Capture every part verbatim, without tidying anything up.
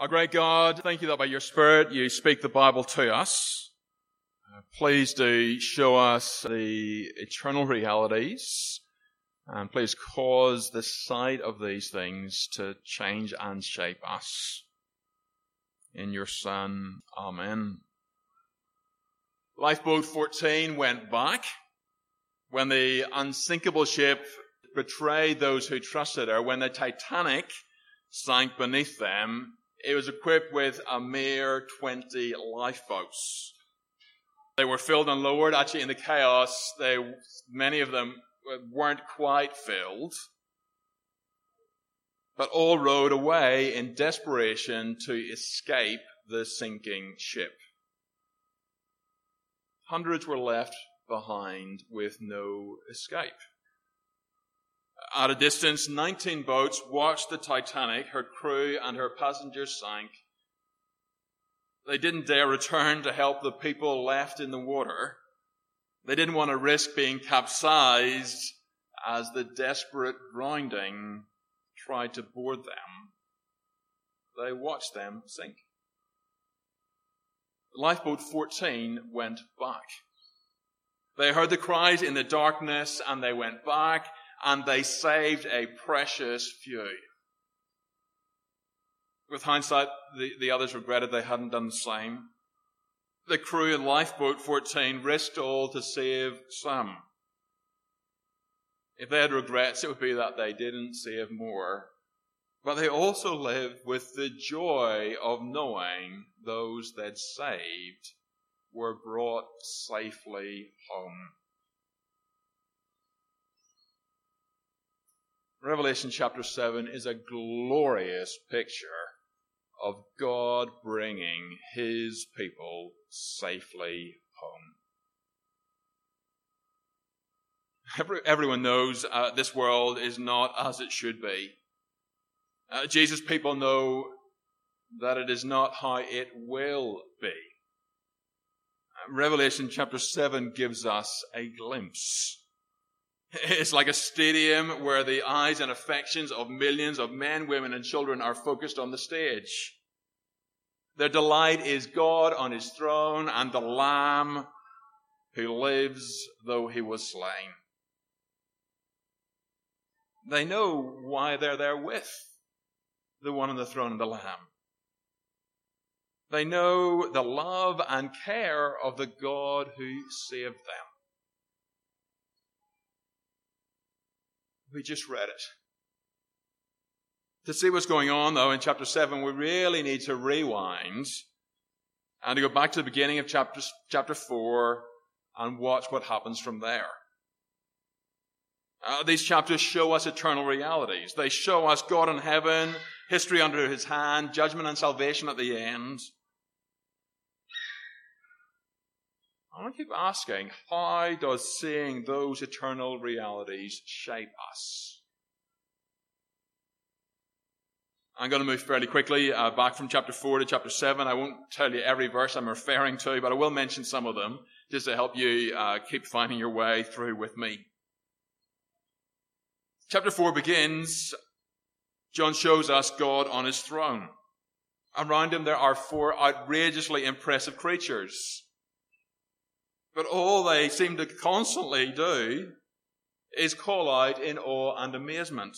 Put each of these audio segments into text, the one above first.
Our great God, thank you that by your Spirit you speak the Bible to us. Uh, please do show us the eternal realities, and please cause the sight of these things to change and shape us. In your Son, amen. Lifeboat fourteen went back when the unsinkable ship betrayed those who trusted her. When the Titanic sank beneath them, it was equipped with a mere twenty lifeboats. They were filled and lowered. Actually, in the chaos, they, many of them weren't quite filled. But all rowed away in desperation to escape the sinking ship. Hundreds were left behind with no escape. At a distance, nineteen boats watched the Titanic, her crew and her passengers sank. They didn't dare return to help the people left in the water. They didn't want to risk being capsized as the desperate drowning tried to board them. They watched them sink. Lifeboat fourteen went back. They heard the cries in the darkness and they went back. And they saved a precious few. With hindsight, the, the others regretted they hadn't done the same. The crew in Lifeboat fourteen risked all to save some. If they had regrets, it would be that they didn't save more. But they also lived with the joy of knowing those they'd saved were brought safely home. Revelation chapter seven is a glorious picture of God bringing his people safely home. Every, everyone knows uh, this world is not as it should be. Uh, Jesus' people know that it is not how it will be. Uh, Revelation chapter seven gives us a glimpse. It's like a stadium where the eyes and affections of millions of men, women, and children are focused on the stage. Their delight is God on his throne and the Lamb who lives though he was slain. They know why they're there with the one on the throne and the Lamb. They know the love and care of the God who saved them. We just read it. To see what's going on, though, in chapter seven, we really need to rewind and to go back to the beginning of chapter, chapter four and watch what happens from there. Uh, these chapters show us eternal realities. They show us God in heaven, history under his hand, judgment and salvation at the end. I want to keep asking, how does seeing those eternal realities shape us? I'm going to move fairly quickly uh, back from chapter four to chapter seven. I won't tell you every verse I'm referring to, but I will mention some of them just to help you uh, keep finding your way through with me. Chapter four begins, John shows us God on his throne. Around him there are four outrageously impressive creatures. But all they seem to constantly do is call out in awe and amazement.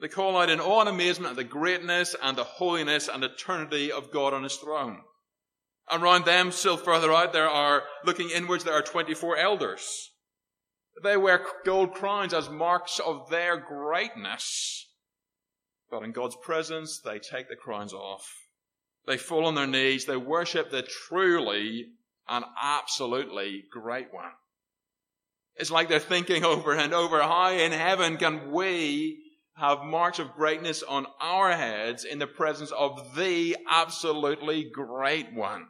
They call out in awe and amazement at the greatness and the holiness and eternity of God on his throne. Around them, still further out, there are, looking inwards, there are twenty-four elders. They wear gold crowns as marks of their greatness. But in God's presence, they take the crowns off. They fall on their knees. They worship the truly an absolutely great one. It's like they're thinking over and over, how in heaven can we have marks of greatness on our heads in the presence of the absolutely great one?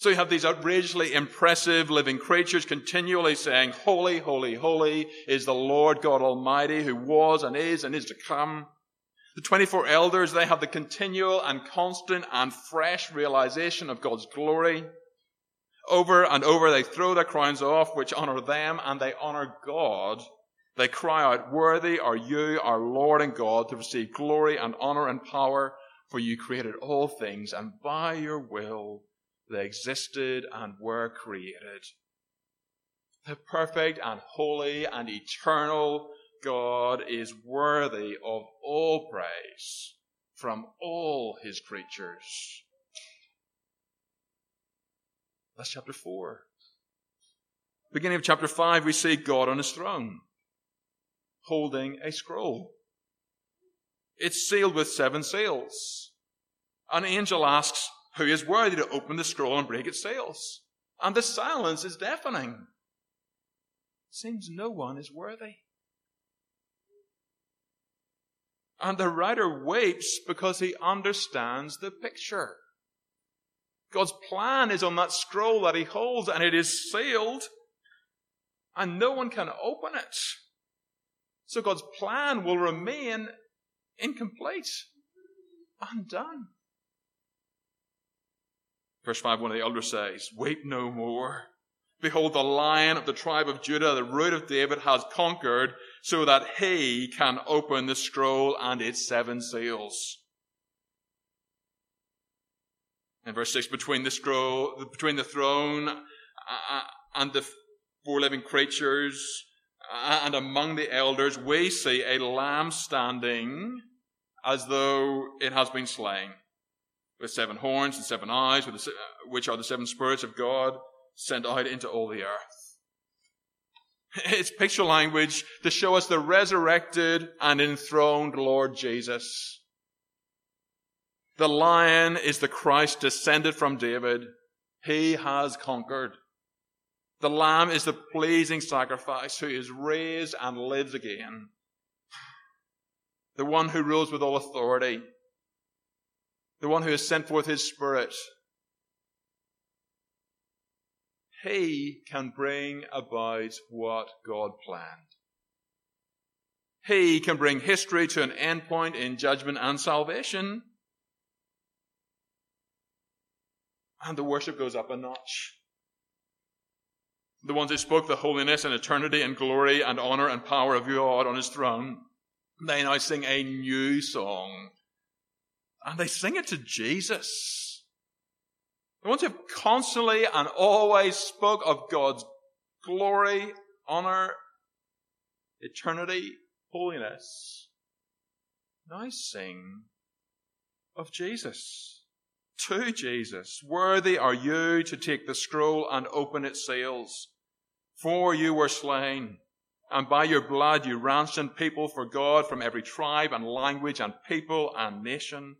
So you have these outrageously impressive living creatures continually saying, holy, holy, holy is the Lord God Almighty who was and is and is to come. The twenty-four elders, they have the continual and constant and fresh realization of God's glory. Over and over they throw their crowns off, which honor them, and they honor God They cry out, "Worthy are you, our Lord and God, to receive glory and honor and power, for you created all things, and by your will they existed and were created." The perfect and holy and eternal God is worthy of all praise from all his creatures. That's chapter four. Beginning of chapter five, we see God on his throne, holding a scroll. It's sealed with seven seals. An angel asks, "Who is worthy to open the scroll and break its seals?" And the silence is deafening. It seems no one is worthy. And the writer weeps because he understands the picture. God's plan is on that scroll that he holds, and it is sealed, and no one can open it. So God's plan will remain incomplete, undone. Verse five, one of the elders says, "Weep no more. Behold, the Lion of the tribe of Judah, the Root of David, has conquered so that he can open the scroll and its seven seals." In verse six, between the scroll, between the throne uh, and the four living creatures uh, and among the elders, we see a lamb standing as though it has been slain, with seven horns and seven eyes, with the, which are the seven spirits of God sent out into all the earth. It's picture language to show us the resurrected and enthroned Lord Jesus. The Lion is the Christ descended from David. He has conquered. The Lamb is the pleasing sacrifice who is raised and lives again, the one who rules with all authority, the one who has sent forth his Spirit. He can bring about what God planned. He can bring history to an end point in judgment and salvation. And the worship goes up a notch. The ones who spoke the holiness and eternity and glory and honor and power of God on his throne, they now sing a new song. And they sing it to Jesus. The ones who have constantly and always spoke of God's glory, honor, eternity, holiness, now sing of Jesus, to Jesus. "Worthy are you to take the scroll and open its seals, for you were slain, and by your blood you ransomed people for God from every tribe and language and people and nation.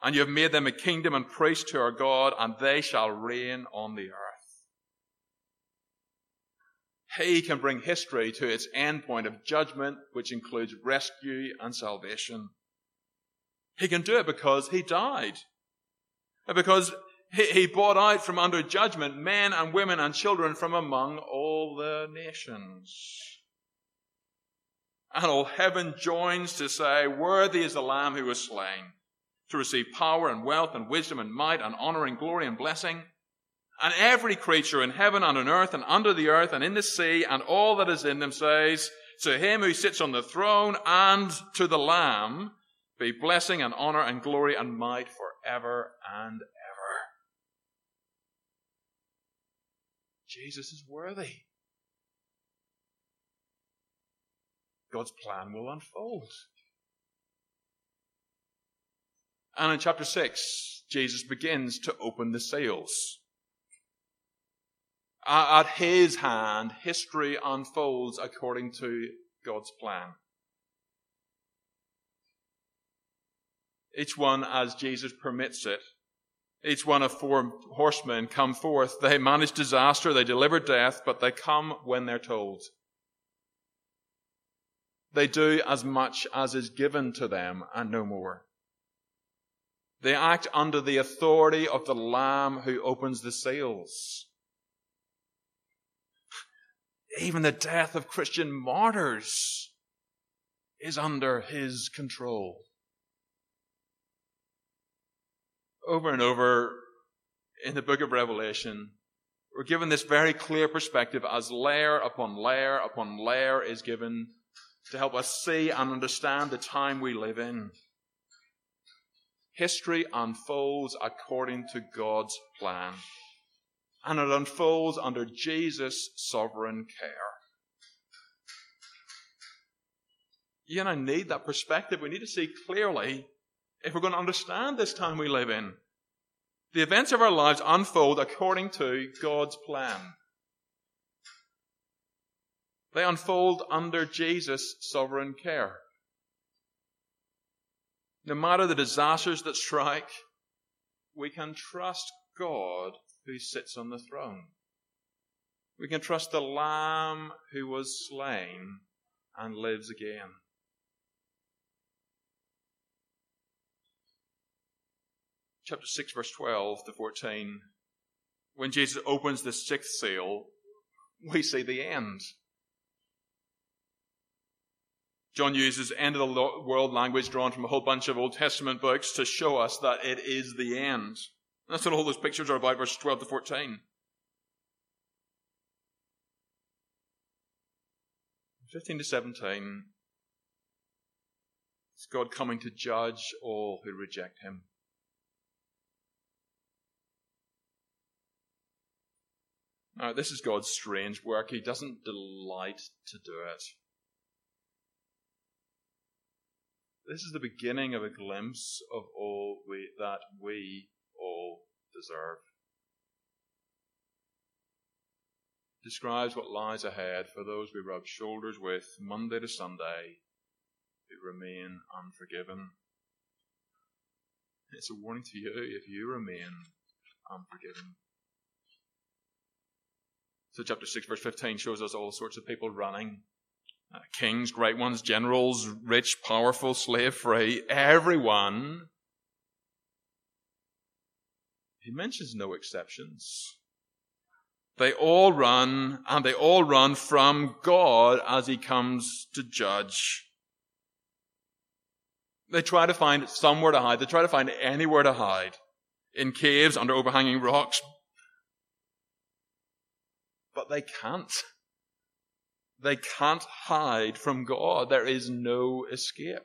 And you have made them a kingdom and priests to our God, and they shall reign on the earth." He can bring history to its end point of judgment, which includes rescue and salvation. He can do it because he died, and because he, he brought out from under judgment men and women and children from among all the nations. And all heaven joins to say, "Worthy is the Lamb who was slain to receive power and wealth and wisdom and might and honor and glory and blessing." And every creature in heaven and on earth and under the earth and in the sea and all that is in them says, "To him who sits on the throne and to the Lamb be blessing and honor and glory and might forever and ever." Jesus is worthy. God's plan will unfold. And in chapter six, Jesus begins to open the seals. At his hand, history unfolds according to God's plan. Each one, as Jesus permits it, each one of four horsemen come forth. They manage disaster, they deliver death, but they come when they're told. They do as much as is given to them and no more. They act under the authority of the Lamb who opens the seals. Even the death of Christian martyrs is under his control. Over and over in the book of Revelation, we're given this very clear perspective as layer upon layer upon layer is given to help us see and understand the time we live in. History unfolds according to God's plan, and it unfolds under Jesus' sovereign care. You and I need that perspective. We need to see clearly if we're going to understand this time we live in. The events of our lives unfold according to God's plan. They unfold under Jesus' sovereign care. No matter the disasters that strike, we can trust God who sits on the throne. We can trust the Lamb who was slain and lives again. Chapter six, verse twelve to fourteen, when Jesus opens the sixth seal, we see the end. John uses end of the world language drawn from a whole bunch of Old Testament books to show us that it is the end. That's what all those pictures are about, verses twelve to fourteen. fifteen to seventeen, it's God coming to judge all who reject him. Now, this is God's strange work. He doesn't delight to do it. This is the beginning of a glimpse of all we, that we all deserve. It describes what lies ahead for those we rub shoulders with Monday to Sunday who remain unforgiven. It's a warning to you if you remain unforgiven. So chapter six, verse fifteen shows us all sorts of people running. Uh, kings, great ones, generals, rich, powerful, slave-free, everyone. He mentions no exceptions. They all run, and they all run from God as he comes to judge. They try to find somewhere to hide. They try to find anywhere to hide. In caves, under overhanging rocks, but they can't. They can't hide from God. There is no escape.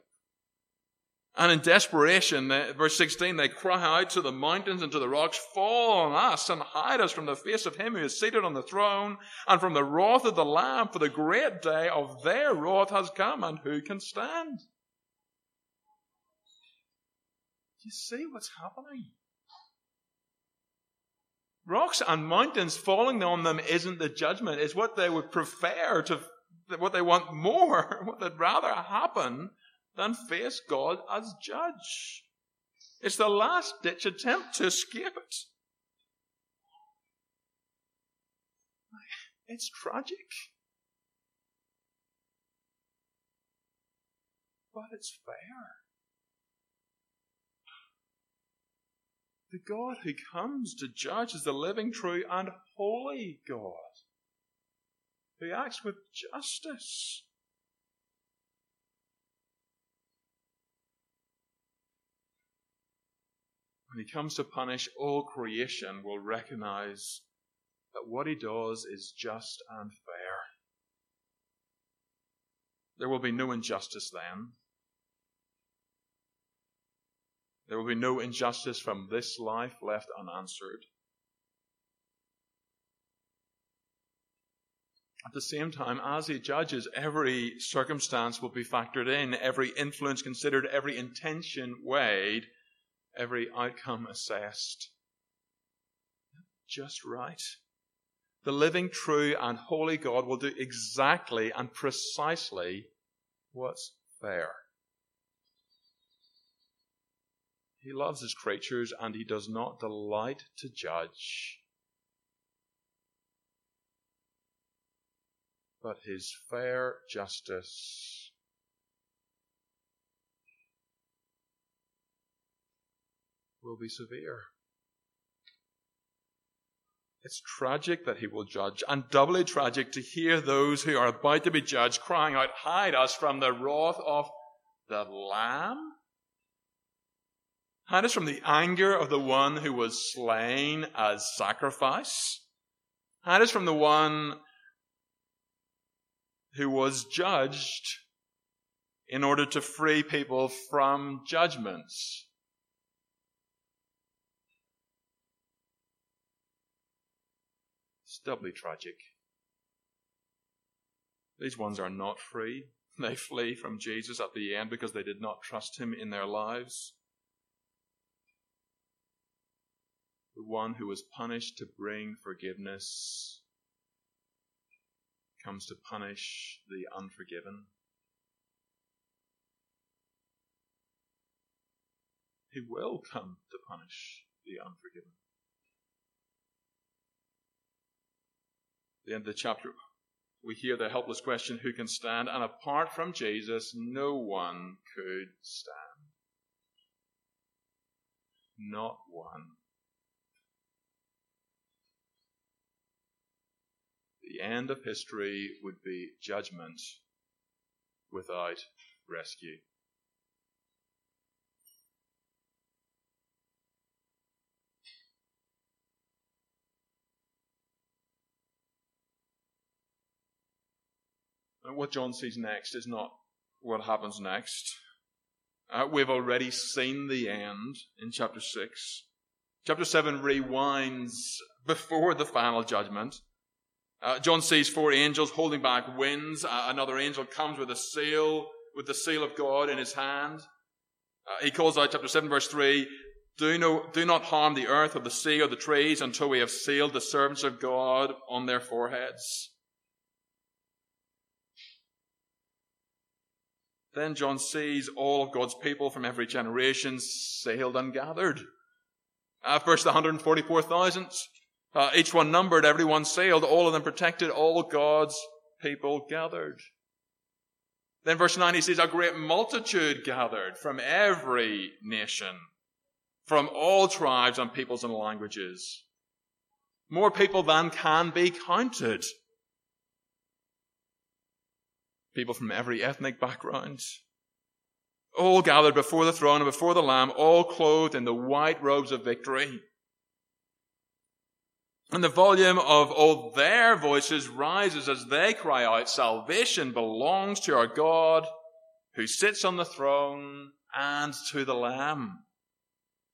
And in desperation, they, verse sixteen, they cry out to the mountains and to the rocks, fall on us and hide us from the face of him who is seated on the throne and from the wrath of the Lamb, for the great day of their wrath has come, and who can stand? Do you see what's happening? Rocks and mountains falling on them isn't the judgment. It's what they would prefer to, what they want more, what they'd rather happen than face God as judge. It's the last-ditch attempt to escape it. It's tragic. But it's fair. The God who comes to judge is the living, true, and holy God who acts with justice. When he comes to punish all creation, we'll recognize that what he does is just and fair. There will be no injustice then. There will be no injustice from this life left unanswered. At the same time, as he judges, every circumstance will be factored in, every influence considered, every intention weighed, every outcome assessed. Just right. The living, true, and holy God will do exactly and precisely what's fair. He loves his creatures, and he does not delight to judge. But his fair justice. Will be severe. It's tragic that he will judge, and doubly tragic to hear those who are about to be judged crying out, hide us from the wrath of the Lamb. Hide us from the anger of the one who was slain as sacrifice. Hide us from the one who was judged in order to free people from judgments. It's doubly tragic. These ones are not free. They flee from Jesus at the end because they did not trust him in their lives. The one who was punished to bring forgiveness comes to punish the unforgiven. He will come to punish the unforgiven. At the end of the chapter, we hear the helpless question, who can stand? And apart from Jesus, no one could stand. Not one. The end of history would be judgment without rescue. And what John sees next is not what happens next. Uh, we've already seen the end in chapter six. Chapter seven rewinds before the final judgment. Uh, John sees four angels holding back winds. Uh, another angel comes with a seal, with the seal of God in his hand. Uh, he calls out, chapter seven, verse three, do, no, do not harm the earth or the sea or the trees until we have sealed the servants of God on their foreheads. Then John sees all of God's people from every generation sealed and gathered. Uh, first, the one hundred forty-four thousand. Uh, each one numbered, every one sealed, all of them protected, all God's people gathered. Then verse nine, he says, a great multitude gathered from every nation, from all tribes and peoples and languages. More people than can be counted. People from every ethnic background, all gathered before the throne and before the Lamb, all clothed in the white robes of victory. And the volume of all their voices rises as they cry out, salvation belongs to our God who sits on the throne and to the Lamb.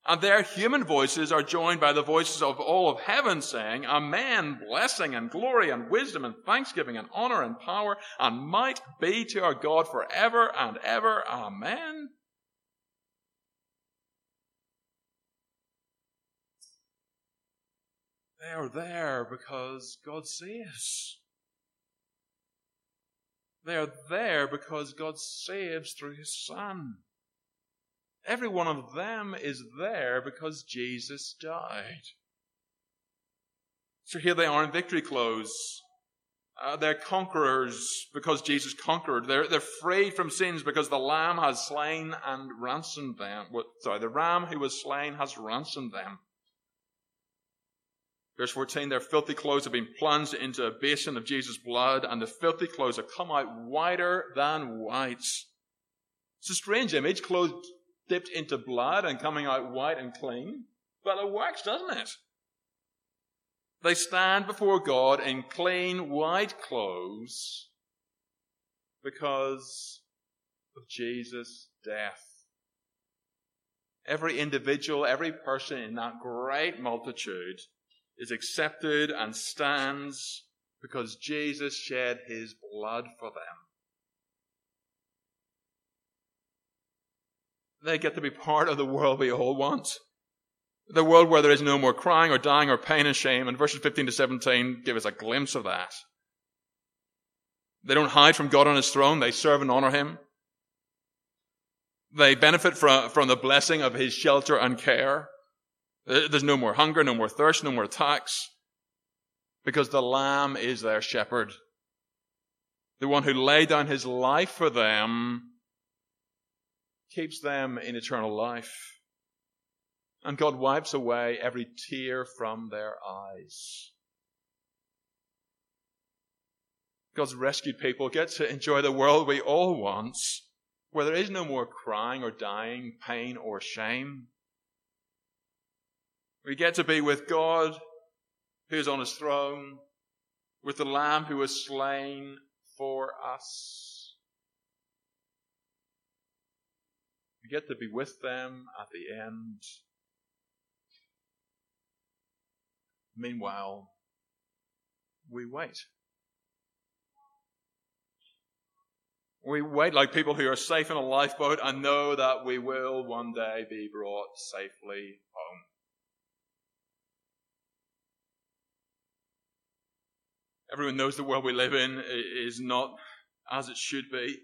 And their human voices are joined by the voices of all of heaven saying, amen, blessing and glory and wisdom and thanksgiving and honor and power and might be to our God forever and ever. Amen. They are there because God saves. They are there because God saves through his Son. Every one of them is there because Jesus died. So here they are in victory clothes. Uh, they're conquerors because Jesus conquered. They're, they're freed from sins because the Lamb has slain and ransomed them. Well, sorry, the Ram who was slain has ransomed them. Verse fourteen, their filthy clothes have been plunged into a basin of Jesus' blood, and the filthy clothes have come out whiter than white. It's a strange image, clothed dipped into blood and coming out white and clean. But it works, doesn't it? They stand before God in clean, white clothes because of Jesus' death. Every individual, every person in that great multitude is accepted and stands because Jesus shed his blood for them. They get to be part of the world we all want. The world where there is no more crying or dying or pain and shame. And verses fifteen to seventeen give us a glimpse of that. They don't hide from God on his throne. They serve and honor him. They benefit from, from the blessing of his shelter and care. There's no more hunger, no more thirst, no more attacks. Because the Lamb is their shepherd. The one who laid down his life for them keeps them in eternal life. And God wipes away every tear from their eyes. God's rescued people get to enjoy the world we all want, where there is no more crying or dying, pain or shame. We get to be with God, who is on his throne, with the Lamb who was slain for us. get to be with them at the end. Meanwhile, we wait. We wait like people who are safe in a lifeboat and know that we will one day be brought safely home. Everyone knows the world we live in is not as it should be.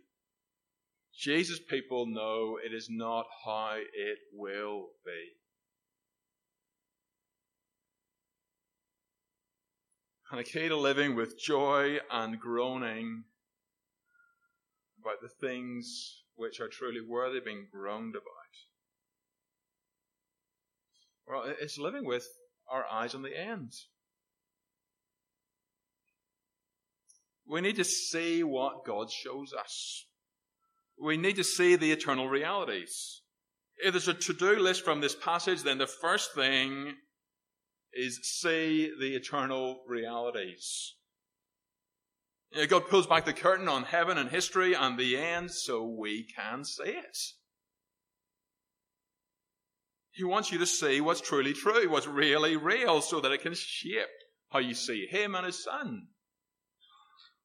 Jesus' people know it is not how it will be. And the key to living with joy and groaning about the things which are truly worthy of being groaned about, well, it's living with our eyes on the end. We need to see what God shows us. We need to see the eternal realities. If there's a to-do list from this passage, then the first thing is see the eternal realities. You know, God pulls back the curtain on heaven and history and the end so we can see it. He wants you to see what's truly true, what's really real, so that it can shape how you see him and his son.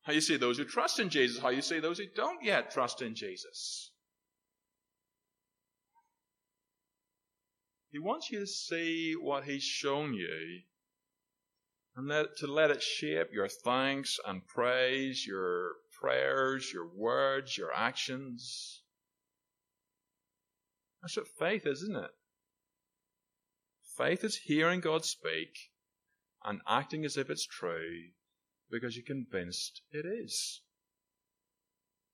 How you see those who trust in Jesus, how you see those who don't yet trust in Jesus. He wants you to see what he's shown you and let, to let it shape your thanks and praise, your prayers, your words, your actions. That's what faith is, isn't it? Faith is hearing God speak and acting as if it's true, because you're convinced it is.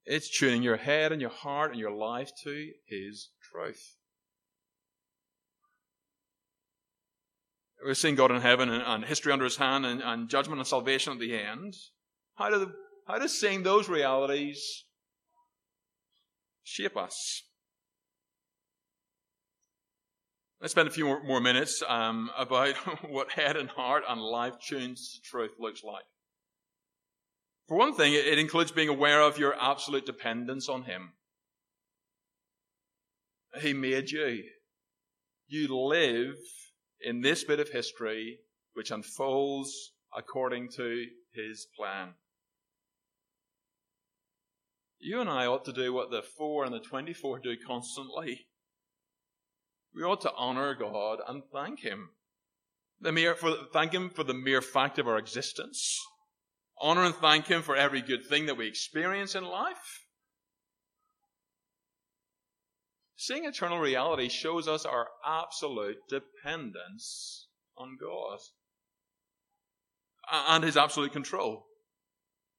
It's tuning your head and your heart and your life to his truth. We're seeing God in heaven and, and history under his hand and, and judgment and salvation at the end. How, do the, how does seeing those realities shape us? Let's spend a few more, more minutes um, about what head and heart and life tuned to truth looks like. For one thing, it includes being aware of your absolute dependence on him. He made you. You live in this bit of history which unfolds according to his plan. You and I ought to do what the four and the twenty-four do constantly. We ought to honor God and thank him. The mere, for, thank him for the mere fact of our existence. Honor and thank him for every good thing that we experience in life. Seeing eternal reality shows us our absolute dependence on God and his absolute control.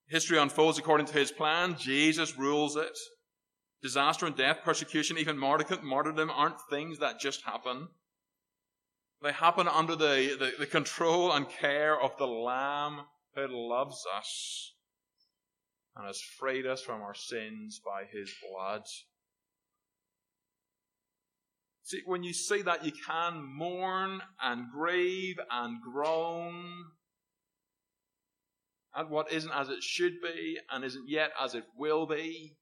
History unfolds according to his plan. Jesus rules it. Disaster and death, persecution, even martyrdom aren't things that just happen. They happen under the, the, the control and care of the Lamb who loves us and has freed us from our sins by his blood. See, when you see that, you can mourn and grieve and groan at what isn't as it should be and isn't yet as it will be.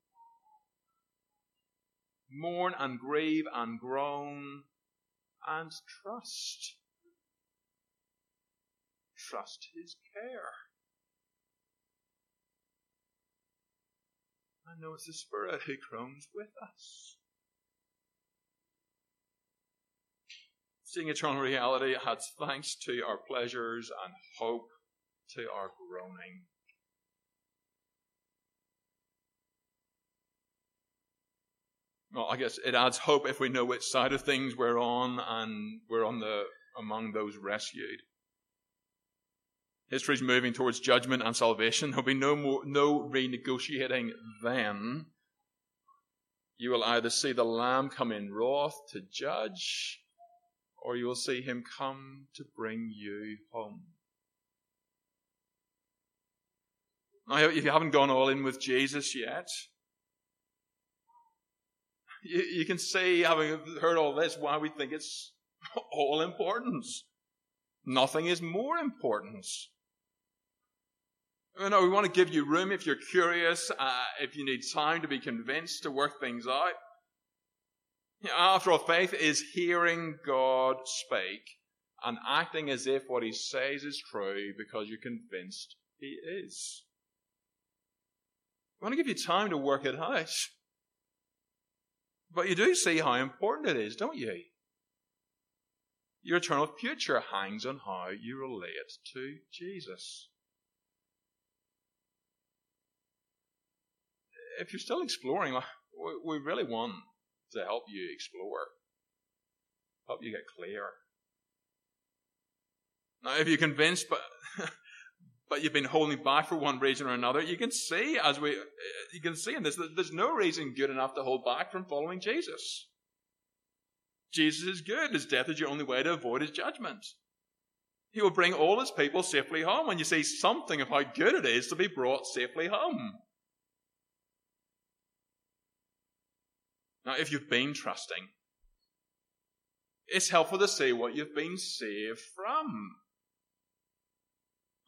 Mourn and grieve and groan and trust. Trust his care. I know it's the Spirit who groans with us. Seeing eternal reality adds thanks to our pleasures and hope to our groaning. Well, I guess it adds hope if we know which side of things we're on and we're on the among those rescued. History's moving towards judgment and salvation. There'll be no more, no renegotiating then. You will either see the Lamb come in wrath to judge, or you will see him come to bring you home. Now, if you haven't gone all in with Jesus yet, you, you can see, having heard all this, why we think it's all important. Nothing is more important. You know, we want to give you room if you're curious, uh, if you need time to be convinced, to work things out. After all, faith is hearing God speak and acting as if what he says is true because you're convinced he is. I want to give you time to work it out. But you do see how important it is, don't you? Your eternal future hangs on how you relate to Jesus. If you're still exploring, we really want to help you explore, help you get clear. Now, if you're convinced, but but you've been holding back for one reason or another, you can see as we you can see in this that there's no reason good enough to hold back from following Jesus. Jesus is good. His death is your only way to avoid his judgment. He will bring all his people safely home. And you see something of how good it is to be brought safely home. Now, if you've been trusting, it's helpful to see what you've been saved from.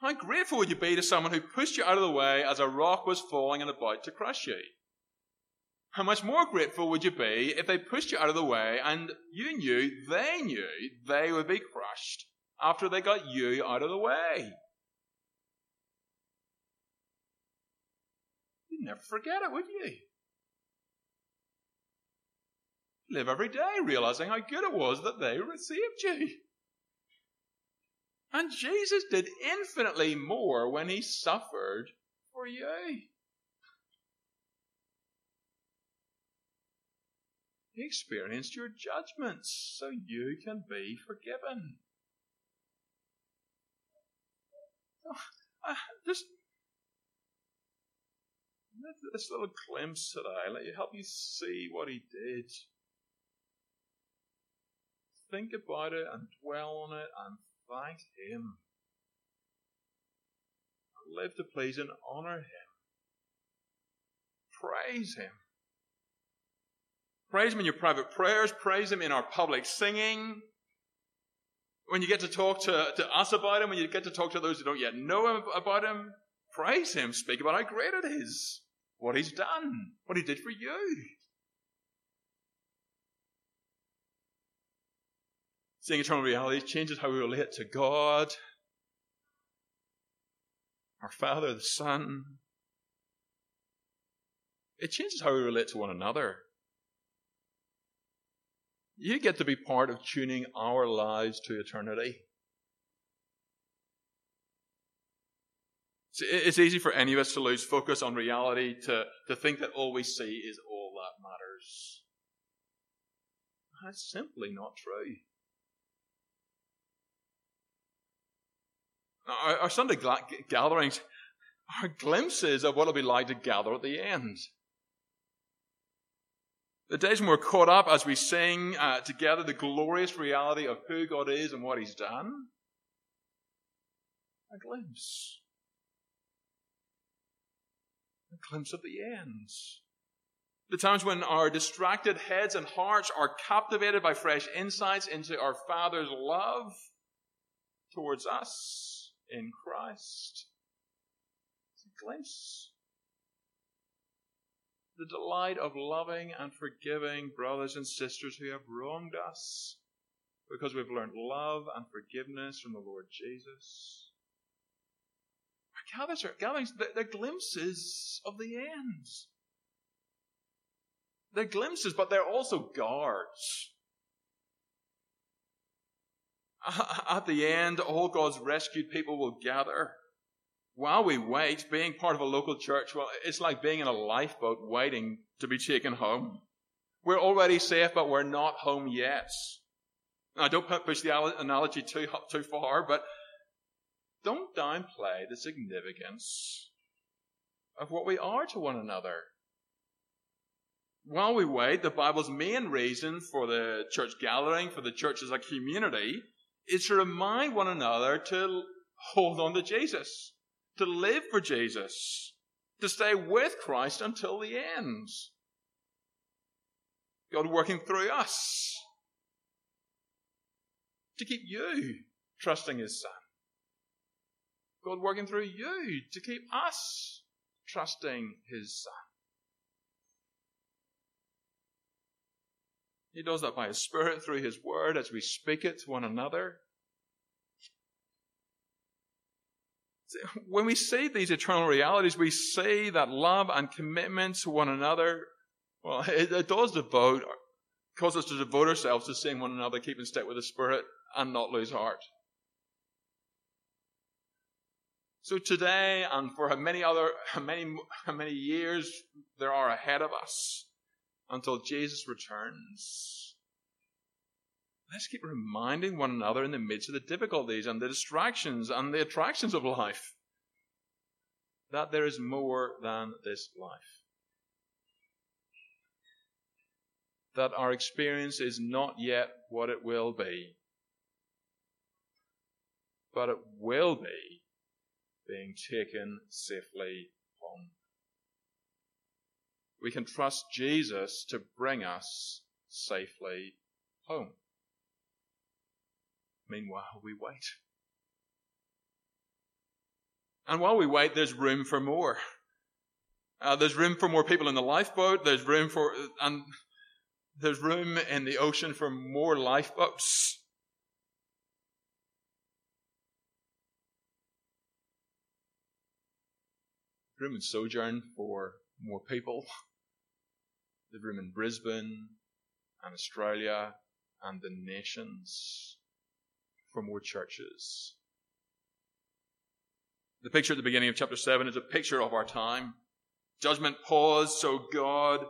How grateful would you be to someone who pushed you out of the way as a rock was falling and about to crush you? How much more grateful would you be if they pushed you out of the way and you knew, they knew, they would be crushed after they got you out of the way? You'd never forget it, would you? Live every day realizing how good it was that they received you. And Jesus did infinitely more when he suffered for you. He experienced your judgments so you can be forgiven. Oh, just this little glimpse today, let you help you see what he did. Think about it and dwell on it and thank him. Live to please and honor him. Praise him. Praise him in your private prayers. Praise him in our public singing. When you get to talk to, to us about him, when you get to talk to those who don't yet know him, about him, praise him. Speak about how great it is, what he's done, what he did for you. Seeing eternal realities changes how we relate to God, our Father, the Son. It changes how we relate to one another. You get to be part of tuning our lives to eternity. It's easy for any of us to lose focus on reality, to, to think that all we see is all that matters. That's simply not true. Our, our Sunday gla- gatherings are glimpses of what it'll be like to gather at the end. The days when we're caught up as we sing uh, together the glorious reality of who God is and what he's done. A glimpse. A glimpse of the end. The times when our distracted heads and hearts are captivated by fresh insights into our Father's love towards us in Christ. It's a glimpse. The delight of loving and forgiving brothers and sisters who have wronged us because we've learned love and forgiveness from the Lord Jesus. Our gatherings, they're glimpses of the end. They're glimpses, but they're also guards. At the end, all God's rescued people will gather. While we wait, being part of a local church, well, it's like being in a lifeboat waiting to be taken home. We're already safe, but we're not home yet. Now, don't push the analogy too too far, but don't downplay the significance of what we are to one another. While we wait, the Bible's main reason for the church gathering, for the church as a community, is to remind one another to hold on to Jesus, to live for Jesus, to stay with Christ until the end. God working through us to keep you trusting his Son. God working through you to keep us trusting his Son. He does that by His Spirit through His Word as we speak it to one another. When we see these eternal realities, we see that love and commitment to one another, well, it, it does devote, cause us to devote ourselves to seeing one another, keep in step with the Spirit, and not lose heart. So today, and for many other, many, many years there are ahead of us, until Jesus returns, let's keep reminding one another in the midst of the difficulties and the distractions and the attractions of life that there is more than this life. That our experience is not yet what it will be, but it will be being taken safely home. We can trust Jesus to bring us safely home. Meanwhile, we wait. And while we wait, there's room for more. Uh, there's room for more people in the lifeboat. There's room for, and there's room in the ocean for more lifeboats. Room in Sojourn for more people. There's room in Brisbane and Australia and the nations for more churches. The picture at the beginning of chapter seven is a picture of our time. Judgment paused so God,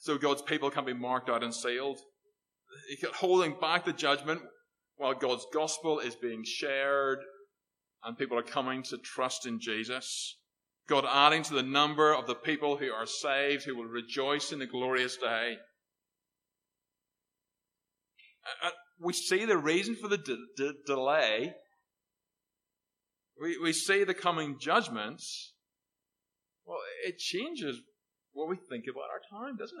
so God's people can be marked out and sealed. He kept holding back the judgment while God's gospel is being shared and people are coming to trust in Jesus. God adding to the number of the people who are saved, who will rejoice in the glorious day. Uh, we see the reason for the de- de- delay. We, we see the coming judgments. Well, it changes what we think about our time, doesn't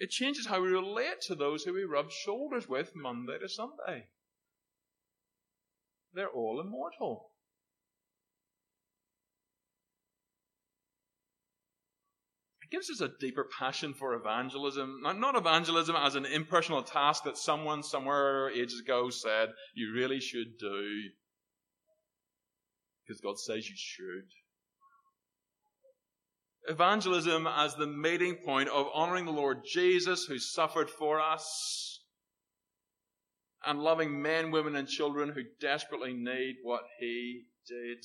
it? It changes how we relate to those who we rub shoulders with Monday to Sunday. They're all immortal. It gives us a deeper passion for evangelism. Not evangelism as an impersonal task that someone somewhere ages ago said you really should do because God says you should. Evangelism as the meeting point of honoring the Lord Jesus who suffered for us, and loving men, women, and children who desperately need what He did.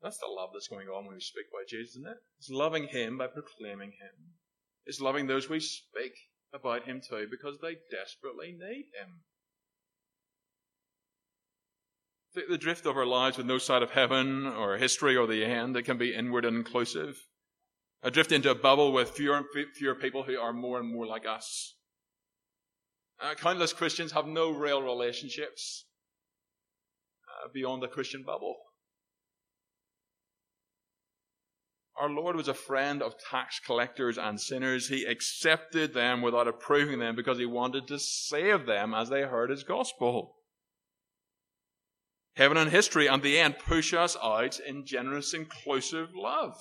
That's the love that's going on when we speak by Jesus, isn't it? It's loving Him by proclaiming Him. It's loving those we speak about Him to because they desperately need Him. The drift of our lives with no sight of heaven or history or the end, it can be inward and inclusive. I drift into a bubble with fewer and fewer people who are more and more like us. Uh, countless Christians have no real relationships uh, beyond the Christian bubble. Our Lord was a friend of tax collectors and sinners. He accepted them without approving them because He wanted to save them as they heard His gospel. Heaven and history and the end push us out in generous, inclusive love.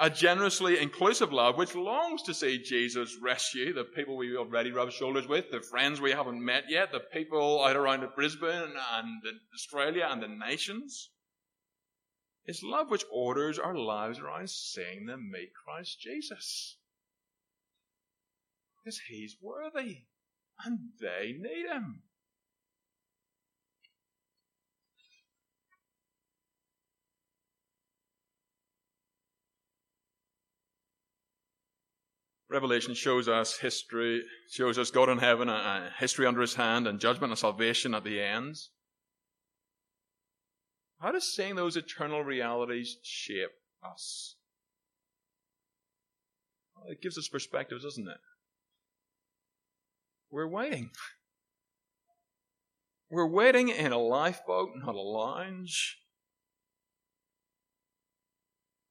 A generously inclusive love which longs to see Jesus rescue the people we already rub shoulders with, the friends we haven't met yet, the people out around Brisbane and Australia and the nations. It's love which orders our lives around seeing them meet Christ Jesus. Because He's worthy and they need Him. Revelation shows us history, shows us God in heaven, and history under His hand, and judgment and salvation at the end. How does seeing those eternal realities shape us? Well, it gives us perspective, doesn't it? We're waiting. We're waiting in a lifeboat, not a lounge.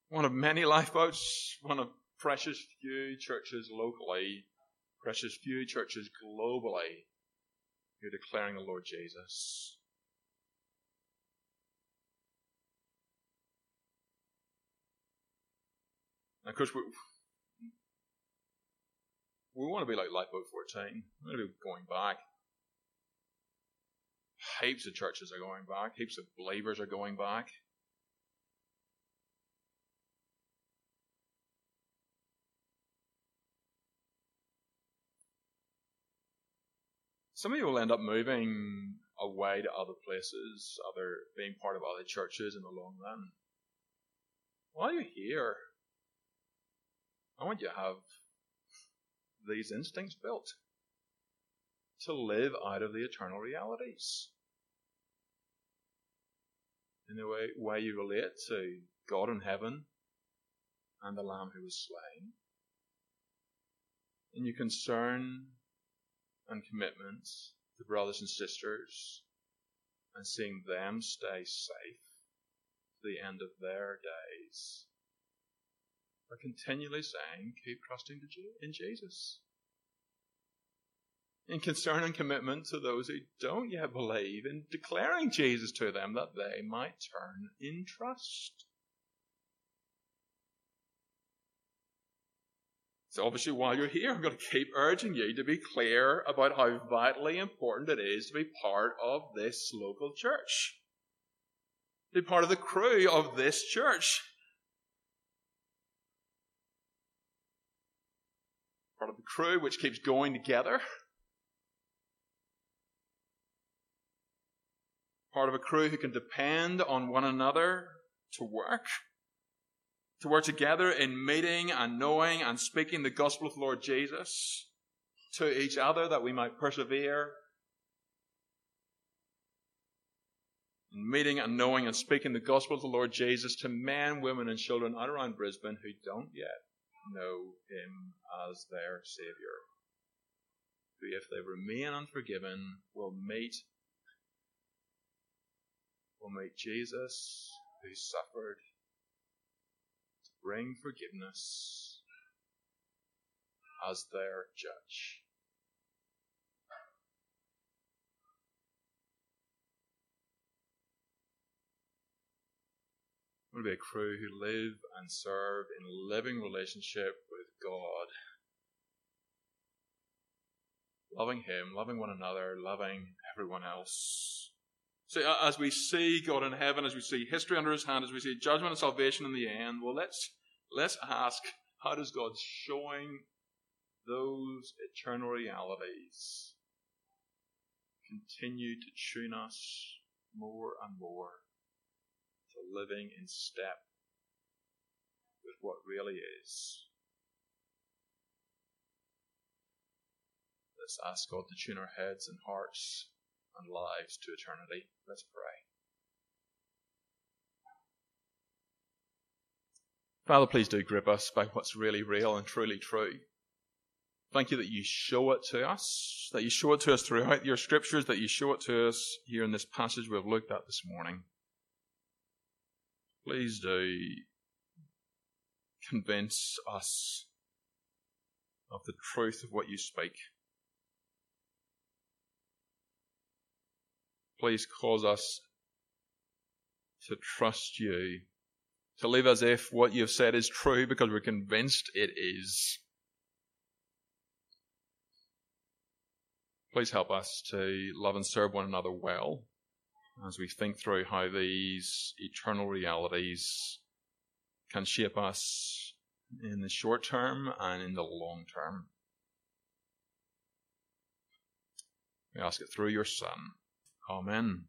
One of many lifeboats, one of precious few churches locally, precious few churches globally You're declaring the Lord Jesus. Now, of course, we, we want to be like Lifeboat fourteen. We're going to be going back. Heaps of churches are going back. Heaps of believers are going back. Some of you will end up moving away to other places, other being part of other churches in the long run. While you're here, I want you to have these instincts built to live out of the eternal realities in the way, way you relate to God in heaven and the Lamb who was slain, in your concern and commitment to brothers and sisters and seeing them stay safe to the end of their days, by continually saying, keep trusting in Jesus. In concern and commitment to those who don't yet believe, in declaring Jesus to them that they might turn in trust. So obviously while you're here, I'm going to keep urging you to be clear about how vitally important it is to be part of this local church. To be part of the crew of this church. Part of the crew which keeps going together. Part of a crew who can depend on one another to work, to work together in meeting and knowing and speaking the gospel of the Lord Jesus to each other that we might persevere. In meeting and knowing and speaking the gospel of the Lord Jesus to men, women and children out around Brisbane who don't yet know him as their Saviour, who if they remain unforgiven will meet will meet Jesus, who suffered to bring forgiveness as their judge. It will be a crew who live and serve in living relationship with God, loving him, loving one another, loving everyone else. So as we see God in heaven, as we see history under his hand, as we see judgment and salvation in the end, well, let's let's ask, how does God showing those eternal realities continue to tune us more and more to living in step with what really is? Let's ask God to tune our heads and hearts and lives to eternity. Let's pray. Father, please do grip us by what's really real and truly true. Thank you that you show it to us, that you show it to us throughout your scriptures, that you show it to us here in this passage we've looked at this morning. Please do convince us of the truth of what you speak. Please cause us to trust you, to live as if what you've said is true because we're convinced it is. Please help us to love and serve one another well as we think through how these eternal realities can shape us in the short term and in the long term. We ask it through your Son. Amen.